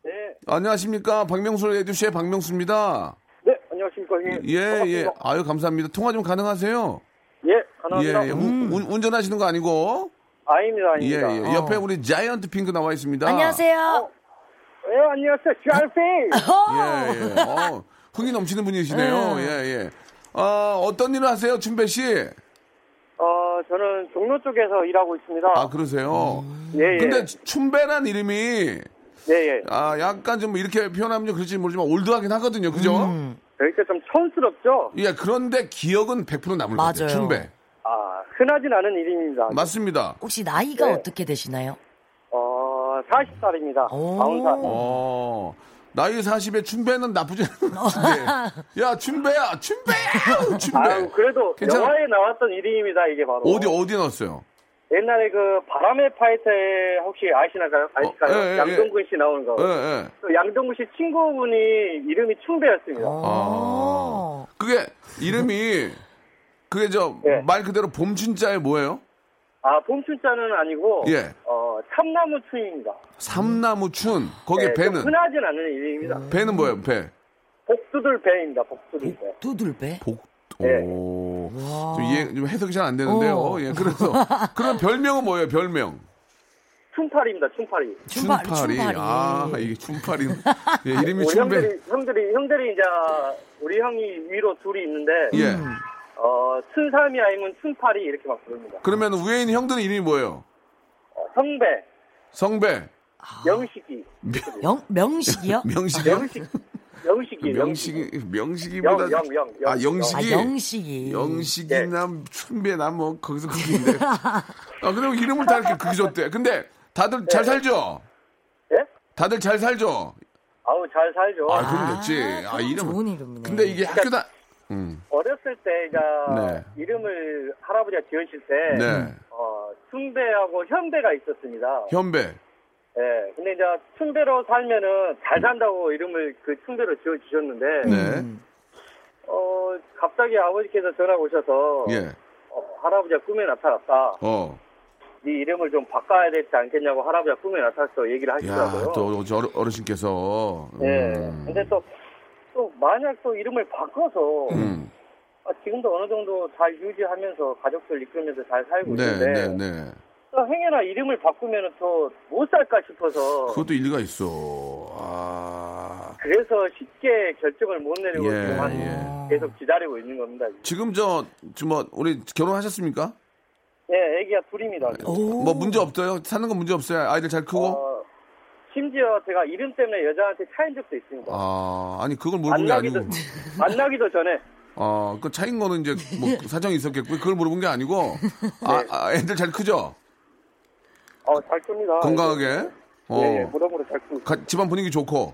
네. 안녕하십니까? 박명수 에듀시의 박명수입니다. 네, 안녕하십니까? 형님. 예, 반갑습니다. 예. 아유, 감사합니다. 통화 좀 가능하세요? 예, 가능합니다. 예, 음. 운, 운전하시는 거 아니고? 아닙니다, 아닙니다. 예, 예. 어. 옆에 우리 자이언트 핑크 나와 있습니다. 안녕하세요. 어. 예, 안녕하세요. 슈아핑! 예, 예. 어, 흥이 넘치는 분이시네요. 예, 예. 아, 어떤 일을 하세요, 춘배 씨? 어, 저는 종로 쪽에서 일하고 있습니다. 아, 그러세요? 음. 예, 예. 근데 춘배란 이름이. 예, 예. 아, 약간 좀 이렇게 표현하면 좀 그럴지 모르지만 올드하긴 하거든요. 그죠? 음. 그러니까 좀 촌스럽죠? 예, 그런데 기억은 백 퍼센트 남을 것 같아요. 춘배. 아, 흔하진 않은 이름입니다. 맞습니다. 혹시 나이가 네. 어떻게 되시나요? 마흔 살입니다. 마흔 살. 오, 나이 마흔에 춘배는 나쁘지 않은데. 야, 춘배야, 춘배야! 춘배. 아유, 그래도 괜찮아? 영화에 나왔던 이름입니다, 이게 바로. 어디, 어디 나왔어요? 옛날에 그 바람의 파이터에 혹시 아시나요? 아실까요? 어, 예, 예, 양동근 씨 나오는 거. 예, 예. 그 양동근 씨 친구분이 이름이 춘배였습니다. 아, 그게 이름이, 그게 저 말 예. 그대로 봄춘자에 뭐예요? 아, 봄춘자는 아니고, 예. 어, 삼나무춘입니다. 삼나무춘? 거기에 네, 배는? 흔하진 않은 이름입니다. 배는 뭐예요, 배? 복두들배입니다, 복두들배. 복두들배? 오. 좀 이해, 좀 해석이 잘 안 되는데요. 어, 예, 그래서. 그럼 별명은 뭐예요, 별명? 춘파리입니다, 춘파리. 춘파리. 춘파리. 춘파리. 아, 이게 춘파리. 예, 이름이 춘배. 형들이, 형들이, 형들이, 이제, 우리 형이 위로 둘이 있는데. 예. 어, 춘삼이 아니면 춘파리 이렇게 막 부릅니다. 그러면 위에 있는 형들의 이름이 뭐예요? 어, 성배. 성배. 아. 명식이. 명, 명식이요? 명식이요? 명식. 영식이 명식이 명식이보다 아 영식이 영식이 영식이남 춘배남 뭐 거기서 거기인데 아 그럼 이름을 다 이렇게 그게 좋대. 근데 다들 네. 잘 살죠? 예? 네? 다들 잘 살죠? 아우 잘 살죠. 아 그럼 좋지. 아, 아 이름 좋은 이름이네. 근데 이게 그러니까 학교다. 음. 어렸을 때가 네. 이름을 할아버지가 지으실 때 네. 어, 춘배하고 현배가 있었습니다. 현배. 예, 근데 이제 춘배로 살면은 잘 산다고 이름을 그 춘배로 지어 주셨는데, 네. 어 갑자기 아버지께서 전화 오셔서, 예. 어, 할아버지가 꿈에 나타났다. 어, 네 이름을 좀 바꿔야 되지 않겠냐고 할아버지가 꿈에 나타났어 얘기를 하시더라고요. 야, 또 어르신께서. 음. 예, 근데 또 또 만약 또 이름을 바꿔서. 음. 아, 지금도 어느 정도 잘 유지하면서 가족들 이끌면서 잘 살고 네, 있는데. 네, 네. 행여나 이름을 바꾸면 더 못 살까 싶어서. 그것도 일리가 있어. 아. 그래서 쉽게 결정을 못 내리고 예, 예. 계속 기다리고 있는 겁니다. 지금 저, 지금 뭐, 우리 결혼하셨습니까? 예, 애기가 둘입니다. 오. 뭐 문제 없어요? 사는 건 문제 없어요? 아이들 잘 크고? 어, 심지어 제가 이름 때문에 여자한테 차인 적도 있습니다. 아, 아니, 그걸 물어본 게 아니고. 만나기도 전에. 아, 그 차인 거는 이제 뭐 사정이 있었겠고, 그걸 물어본 게 아니고. 아, 네. 아 애들 잘 크죠? 어, 잘 큽니다. 건강하게. 예, 어. 예, 무덤으로 잘 큽니다. 집안 분위기 좋고.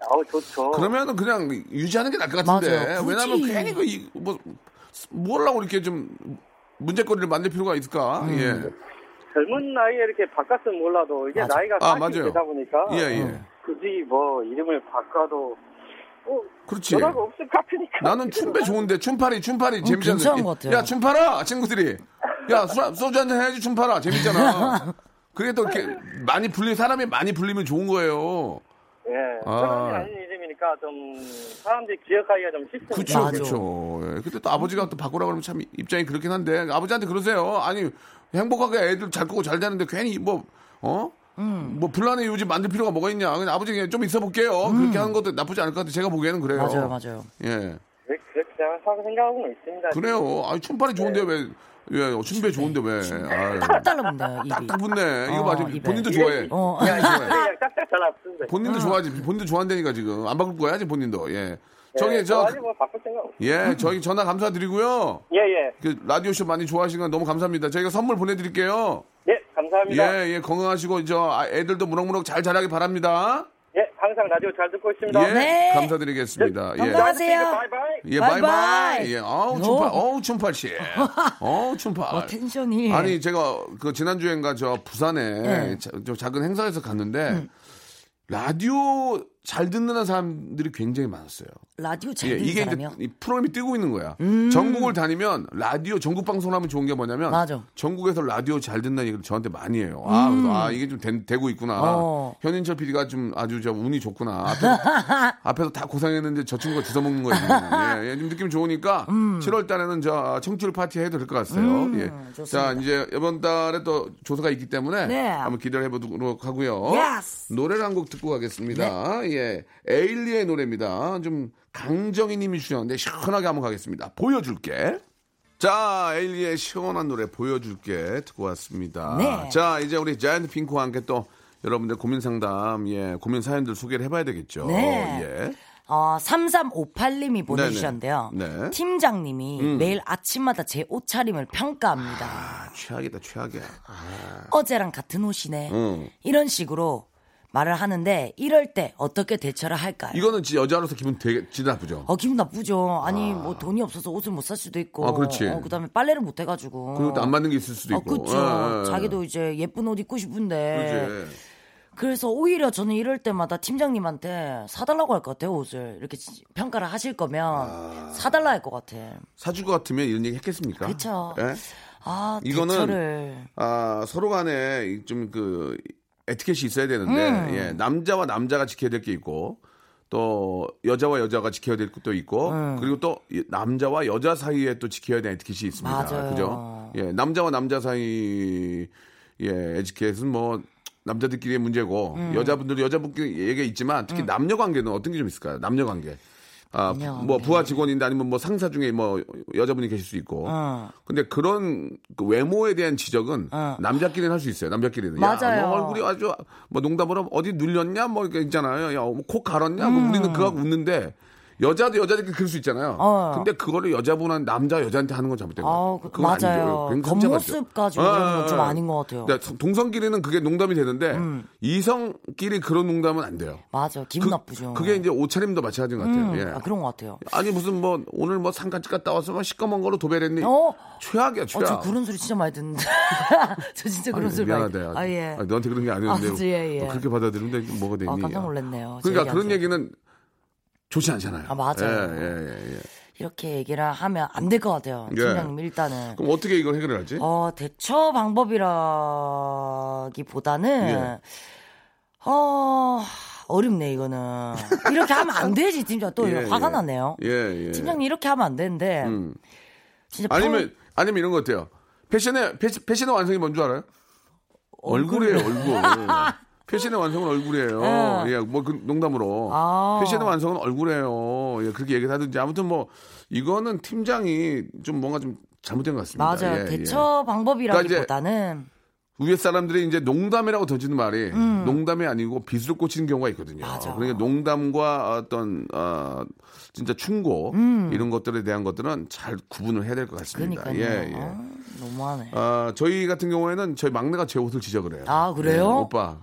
아우, 좋죠. 그러면은 그냥 유지하는 게 나을 것 같은데. 맞아요, 왜냐면 괜히 그, 이, 뭐, 뭐라고 이렇게 좀 문제거리를 만들 필요가 있을까? 음. 예. 젊은 나이에 이렇게 바꿨으면 몰라도 이게 맞아. 나이가 많이 아, 되다 보니까. 예, 예. 어, 굳이 뭐, 이름을 바꿔도. 어, 그렇지. 전화가 없을 것 같으니까. 나는 춘배 좋은데, 춘파리, 춘파리. 음, 재밌잖아. 괜찮은 것 같아요. 야, 춘파라! 친구들이. 야, 술, 소주 한잔 해야지, 춘파라. 재밌잖아. 그게 또 이렇게 많이 불리 사람이 많이 불리면 좋은 거예요. 예, 사람이 아. 아닌 이름이니까 좀 사람들이 기억하기가 좀 쉽습니다. 그렇죠, 그렇죠. 예, 근데 또 아버지가 또 바꾸라고 하면 참 입장이 그렇긴 한데 아버지한테 그러세요. 아니 행복하게 애들 잘 크고 잘 되는데 괜히 뭐 어? 음. 뭐 불안의 요지 만들 필요가 뭐가 있냐. 그냥 아버지 그냥 좀 있어 볼게요. 음. 그렇게 하는 것도 나쁘지 않을 것 같아요. 제가 보기에는 그래요. 맞아요, 맞아요. 예. 네, 그렇게 생각하고는 있습니다. 그래요. 아니 춤발이 좋은데 네. 왜? 예, 춘배 좋은데 왜? 딱 달라붙네. 딱딱 붙네. 이거 맞아. 본인도 좋아해. 어. 딱딱 달라붙는데. 본인도 좋아하지. 본인도 좋아한다니까 지금. 안 바꿀 거야, 아직 본인도. 예. 저기 저. 아니 뭐 바꿀 생각 없어. 예, 저희 전화 감사드리고요. 예, 예. 그 라디오 쇼 많이 좋아하시는 건 너무 감사합니다. 저희가 선물 보내드릴게요. 예, 감사합니다. 예, 예, 건강하시고 저 애들도 무럭무럭 잘 자라기 바랍니다. 예, 항상 라디오 잘 듣고 있습니다. 예, 네. 감사드리겠습니다. 네, 건강하세요. 예, 바이바이. 예, 바이바이. 예, 어우, 춘팔, 어우, 춘팔 씨. 어우, 춘팔. 어, 텐션이. 아니, 제가 그 지난주엔가 저 부산에 네. 자, 저 작은 행사에서 갔는데 음. 라디오 잘 듣는 사람들이 굉장히 많았어요. 라디오 잘 예, 듣는 사람이요? 이게 프로그램이 뜨고 있는 거야. 음. 전국을 다니면 라디오, 전국 방송을 하면 좋은 게 뭐냐면 맞아. 전국에서 라디오 잘 듣는 얘기를 저한테 많이 해요. 아, 음. 그래서 아 이게 좀 되, 되고 있구나. 어. 현인철 피디가 좀 아주 저 운이 좋구나. 앞에서, 앞에서 다 고생했는데 저 친구가 주워먹는 거예요. 예, 예, 좀 느낌 좋으니까 음. 칠월 달에는 저 청취율 파티 해도 될 것 같아요. 음, 예. 좋습니다. 자, 이제 이번 달에 또 조사가 있기 때문에 네. 한번 기대를 해보도록 하고요. 예스. 노래를 한 곡 듣고 가겠습니다. 네. 예, 에일리의 노래입니다. 좀 강정희 님이 주셨는데 시원하게 한번 가겠습니다. 보여줄게. 자, 에일리의 시원한 노래 보여줄게 듣고 왔습니다. 네. 자, 이제 우리 자이언트 핑크와 함께 또 여러분들 고민 상담, 예, 고민 사연들 소개를 해봐야 되겠죠. 네. 예. 어, 삼삼오팔 님이 보내주셨는데요. 네. 팀장님이 음. 매일 아침마다 제 옷차림을 평가합니다. 아, 최악이다, 최악이야. 아. 어제랑 같은 옷이네. 음. 이런 식으로 말을 하는데 이럴 때 어떻게 대처를 할까요? 이거는 여자로서 기분 되게 진짜 나쁘죠. 어, 기분 나쁘죠. 아니 아. 뭐 돈이 없어서 옷을 못 살 수도 있고. 아, 그렇지. 어, 그다음에 빨래를 못 해가지고. 그리고 또 안 맞는 게 있을 수도 있고. 어, 그렇죠. 아, 자기도 이제 예쁜 옷 입고 싶은데. 그렇지. 그래서 오히려 저는 이럴 때마다 팀장님한테 사달라고 할 것 같아요. 옷을 이렇게 평가를 하실 거면 아. 사달라 할 것 같아. 사줄 것 같으면 이런 얘기 했겠습니까? 그렇죠. 네? 아 이거는 대처를. 아 서로 간에 좀 그 에티켓이 있어야 되는데 음. 예, 남자와 남자가 지켜야 될 게 있고 또 여자와 여자가 지켜야 될 것도 있고 음. 그리고 또 남자와 여자 사이에 또 지켜야 될 에티켓이 있습니다. 맞아요. 그죠? 예, 남자와 남자 사이 예, 에티켓은 뭐 남자들끼리의 문제고 음. 여자분들 여자분끼리에게 있지만 특히 음. 남녀 관계는 어떤 게 좀 있을까요? 남녀 관계. 아, 뭐 부하 직원인데 아니면 뭐 상사 중에 뭐 여자분이 계실 수 있고. 어. 근데 그런 그 외모에 대한 지적은 어. 남자끼리는 할 수 있어요. 남자끼리는. 맞아요. 야, 너 얼굴이 아주 뭐 농담으로 어디 눌렸냐 뭐 이렇게 있잖아요. 야, 뭐 코 갈았냐. 음. 뭐 우리는 그거하고 웃는데 여자도 여자들끼리 그럴 수 있잖아요. 어. 근데 그거를 여자분한 남자 여자한테 하는 건 잘못된 거예요. 아, 그, 맞아요. 겉모습까지 이런 건 좀 아닌 것 같아요. 동성끼리는 그게 농담이 되는데 음. 이성끼리 그런 농담은 안 돼요. 맞아요. 기분 그, 나쁘죠. 그게 이제 옷차림도 마찬가지인 것 같아요. 음. 예. 아, 그런 것 같아요. 아니 무슨 뭐 오늘 뭐 상갓집 갔다 와서 막 시꺼먼 거로 도배했니? 어? 최악이야 최악. 어, 저 그런 소리 진짜 많이 듣는데. 저 진짜 그런 아니, 소리 많이 듣는데. 아, 예. 아니, 너한테 그런 게 아니었는데 아, 예, 예. 그렇게 받아들이는데 뭐가 되니? 아, 깜짝 놀랐네요. 그러니까 그런 얘기는 좋지 않잖아요. 아, 맞아요. 예, 예, 예. 이렇게 얘기를 하면 안 될 것 같아요. 팀장님 예. 일단은. 그럼 어떻게 이걸 해결하지? 어, 대처 방법이라기보다는 예. 어, 어렵네 이거는. 이렇게 하면 안 되지 팀장. 또 예, 화가 예. 나네요. 예, 예. 팀장님 이렇게 하면 안 되는데. 음. 진짜 아니면 평... 아니면 이런 거 어때요? 패션의 패시, 패션의 완성이 뭔 줄 알아요? 얼굴이에요, 얼굴. 패션의 완성은 얼굴이에요. 네. 예, 뭐, 그, 농담으로. 아. 패션의 완성은 얼굴이에요. 예, 그렇게 얘기를 하든지. 아무튼 뭐, 이거는 팀장이 좀 뭔가 좀 잘못된 것 같습니다. 맞아요. 예, 대처 예. 방법이라기보다는. 그러니까 위에 사람들이 이제 농담이라고 던지는 말이 음. 농담이 아니고 빚을 꽂히는 경우가 있거든요. 맞아. 그러니까 농담과 어떤, 어, 진짜 충고, 음. 이런 것들에 대한 것들은 잘 구분을 해야 될 것 같습니다. 그러니까요. 예, 예. 아, 너무하네. 아, 저희 같은 경우에는 저희 막내가 제 옷을 지적을 해요. 아, 그래요? 예, 오빠.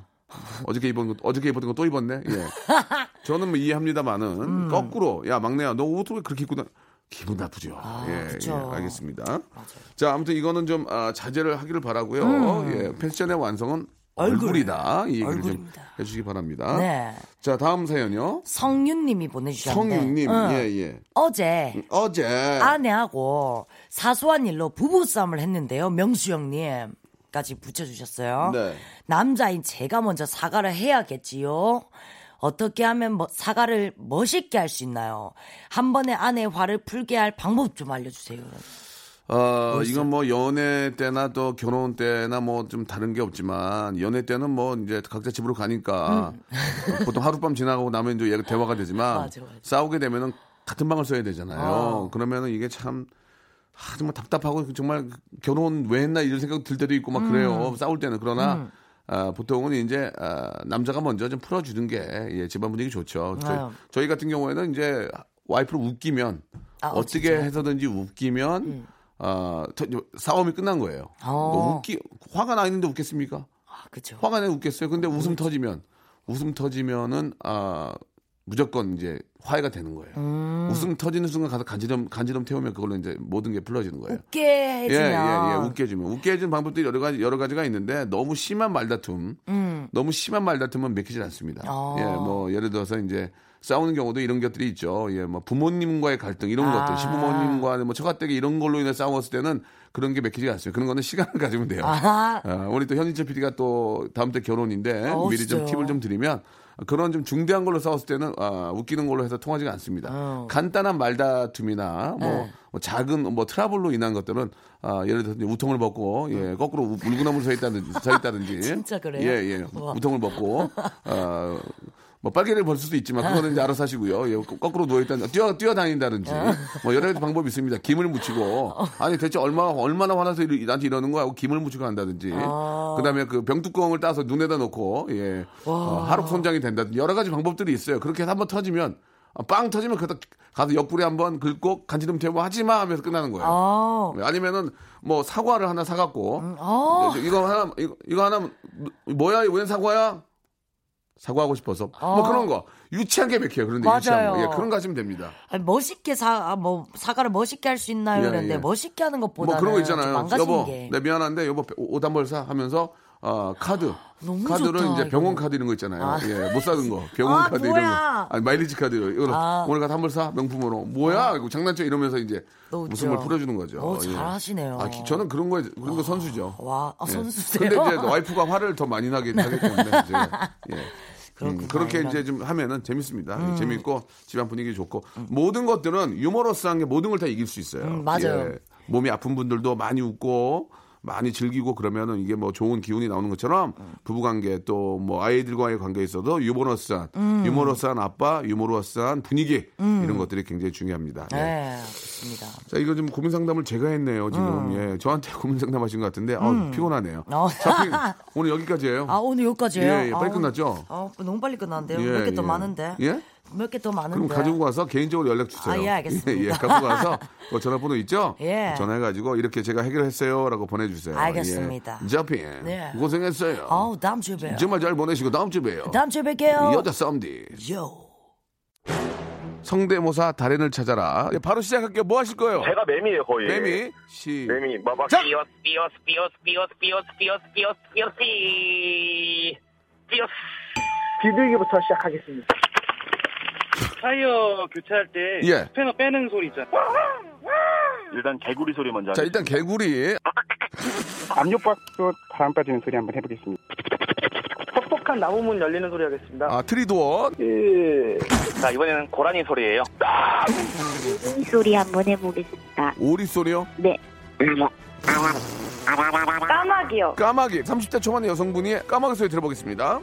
어저께 입은 거, 어저께 입었던 거 또 입었네. 예. 저는 뭐 이해합니다만은 음. 거꾸로 야 막내야 너 옷을 왜 그렇게 입고 나 기분 나쁘죠. 아, 예, 예, 알겠습니다. 맞아요. 자 아무튼 이거는 좀 아, 자제를 하기를 바라고요. 음. 예, 패션의 완성은 얼굴. 얼굴이다. 이 얘기를 얼굴입니다. 좀 해주시기 바랍니다. 네. 자 다음 사연요. 성윤님이 보내주셨는데. 성윤님, 응. 예, 예. 어제, 음, 어제 아내하고 사소한 일로 부부싸움을 했는데요, 명수 형님. 까지 붙여주셨어요. 네. 남자인 제가 먼저 사과를 해야겠지요. 어떻게 하면 뭐 사과를 멋있게 할 수 있나요? 한 번에 아내의 화를 풀게 할 방법 좀 알려주세요. 어, 이건 뭐 연애 때나 또 결혼 때나 뭐 좀 다른 게 없지만 연애 때는 뭐 이제 각자 집으로 가니까 음. 보통 하룻밤 지나고 나면 이제 대화가 되지만 맞아, 맞아. 싸우게 되면은 같은 방을 써야 되잖아요. 어. 그러면은 이게 참 아, 정말 답답하고 정말 결혼 왜 했나 이런 생각 들 때도 있고 막 그래요. 음. 싸울 때는. 그러나 음. 아, 보통은 이제 아, 남자가 먼저 좀 풀어주는 게 예, 집안 분위기 좋죠. 저희, 저희 같은 경우에는 이제 와이프를 웃기면 아, 어떻게 어, 해서든지 웃기면 음. 아, 저, 싸움이 끝난 거예요. 너 웃기, 화가 나 있는데 웃겠습니까? 아, 그렇죠. 화가 나 웃겠어요. 근데 웃음 그렇죠. 터지면 웃음 터지면은 아, 무조건 이제 화해가 되는 거예요. 음. 웃음 터지는 순간 가서 간지럼 간지럼 태우면 그걸로 이제 모든 게 풀어지는 거예요. 웃게 해주면, 예, 예, 예, 웃게 해주면, 웃게 해주는 방법들이 여러 가지 여러 가지가 있는데 너무 심한 말다툼, 음. 너무 심한 말다툼은 맥히질 않습니다. 어. 예, 뭐 예를 들어서 이제 싸우는 경우도 이런 것들이 있죠. 예, 뭐 부모님과의 갈등 이런 아. 것들, 시부모님과 뭐 처가댁이 이런 걸로 인해 싸웠을 때는 그런 게 맥히지 않습니다. 그런 거는 시간을 가지면 돼요. 아. 아, 우리 또 현진철 피디가 또 다음 달 결혼인데 어, 미리 진짜요? 좀 팁을 좀 드리면. 그런 좀 중대한 걸로 싸웠을 때는 아, 웃기는 걸로 해서 통하지가 않습니다. 어. 간단한 말다툼이나 뭐, 뭐 작은 뭐 트러블로 인한 것들은 아, 예를 들어서 우통을 벗고 예, 거꾸로 물구나무를 서 있다든지, 서 있다든지 진짜 그래요? 예, 예, 우와. 우통을 벗고 아, 뭐 빨개를 벗을 수도 있지만 그거는 이제 알아서 하시고요. 예, 거꾸로 누워 있다, 뛰어 뛰어다닌다든지 뭐 여러 가지 방법이 있습니다. 김을 묻히고 아니 대체 얼마 얼마나 화나서 이러, 나한테 이러는 거야? 하고 김을 묻히고 한다든지 아~ 그다음에 그 병뚜껑을 따서 눈에다 놓고 예, 어, 하루 손장이 된다든지 여러 가지 방법들이 있어요. 그렇게 해서 한번 터지면 빵 터지면 그다 가서 옆구리 한번 긁고 간지럼 태우고 하지마 하면서 끝나는 거예요. 아~ 아니면은 뭐 사과를 하나 사갖고 음, 아~ 이거 하나 이거, 이거 하나 뭐야? 웬 사과야? 사과하고 싶어서 어. 뭐 그런 거 유치한 게 맥혀요. 그런데 맞아요. 유치한 거 예, 그런 거 하시면 됩니다. 아니, 멋있게 사 뭐 사과를 멋있게 할 수 있나요? 예, 그런데 예. 멋있게 하는 것보다는 뭐 그런 거 있잖아요. 여보, 게. 네 미안한데 여보 옷 한 벌 사 하면서 어, 카드 카드를 좋다, 이제 병원 이거. 카드 이런 거 있잖아요. 아. 예, 못 사는 거 병원 아, 카드 뭐야. 이런 거 아니, 마일리지 카드 이런 아. 오늘 가서 한 벌 사 명품으로 뭐야? 아. 장난쳐 이러면서 이제 무슨 걸 풀어주는 거죠. 오, 잘 예. 하시네요. 아, 기, 저는 그런 거 그런 거 와. 선수죠. 와 아, 예. 선수세요. 근데 이제 와이프가 화를 더 많이 나게 하기 때문에 이제. 예. 음, 그렇게 이런. 이제 좀 하면은 재밌습니다. 음. 재밌고 집안 분위기 좋고 음. 모든 것들은 유머러스한 게 모든 걸 다 이길 수 있어요. 음, 맞아요. 예. 몸이 아픈 분들도 많이 웃고 많이 즐기고 그러면은 이게 뭐 좋은 기운이 나오는 것처럼 음. 부부관계 또 뭐 아이들과의 관계에 있어도 유머러스한 음. 유머러스한 아빠, 유머러스한 분위기 음. 이런 것들이 굉장히 중요합니다. 예. 네, 그렇습니다. 자, 이거 좀 고민 상담을 제가 했네요 지금. 음. 예, 저한테 고민 상담하신 것 같은데 음. 아, 피곤하네요. 어. 자, 피, 오늘 여기까지예요. 아, 오늘 여기까지예요. 예, 예, 빨리 아, 끝났죠. 아, 너무 빨리 끝났는데요. 예, 몇 개 더 예. 많은데. 예? 몇 개 더 많은데. 그럼 가지고 가서 개인적으로 연락 주세요. 아, 예, 알겠습니다. 예, 예. 가지고 가서 뭐 전화번호 있죠? 예. 전화해가지고 이렇게 제가 해결했어요라고 보내주세요. 알겠습니다. 예. 자핑. 네. 고생했어요. 어우, 다음 주에 봬요. 정말 잘 보내시고 다음 주에 봬요. 다음 주에 뵐게요. 여자 썸디. 요. 성대모사 달인을 찾아라. 바로 시작할게요. 뭐 하실 거예요? 제가 매미예요, 거의. 매미. 시. 매미. 막 막. 비어스 비어스 비어스 비어스 비어스 비어스 비어스 비어스 비어스. 비둘기부터 시작하겠습니다. 타이어 교체할 때 예. 스패너 빼는 소리 있잖아. 일단 개구리 소리 먼저. 자, 일단 개구리. 압력박도 바람 빠지는 소리 한번 해보겠습니다. 퍽퍽한 나무문 열리는 소리 하겠습니다. 아, 트리도어. 예. 자, 이번에는 고라니 소리예요. 오리 소리 한번 해보겠습니다. 오리 소리요? 네. 까마귀요. 까마귀. 삼십 대 초반의 여성분이 까마귀 소리 들어보겠습니다.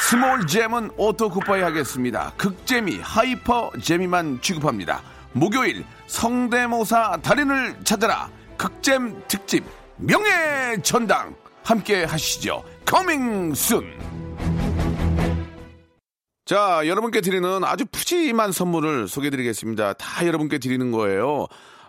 스몰 잼은 오토 굿바이 하겠습니다. 극재미, 하이퍼 재미만 취급합니다. 목요일 성대모사 달인을 찾아라. 극잼 특집 명예 전당 함께 하시죠. Coming soon. 자, 여러분께 드리는 아주 푸짐한 선물을 소개해드리겠습니다. 다 여러분께 드리는 거예요.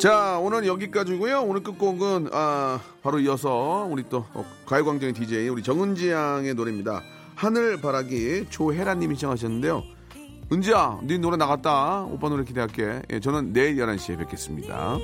자, 오늘 여기까지고요. 오늘 끝곡은 아, 바로 이어서 우리 또 어, 가요광장의 디제이 우리 정은지 양의 노래입니다. 하늘바라기. 조혜라님이 시청하셨는데요. 은지야, 네 노래 나갔다. 오빠 노래 기대할게. 예, 저는 내일 열한 시에 뵙겠습니다.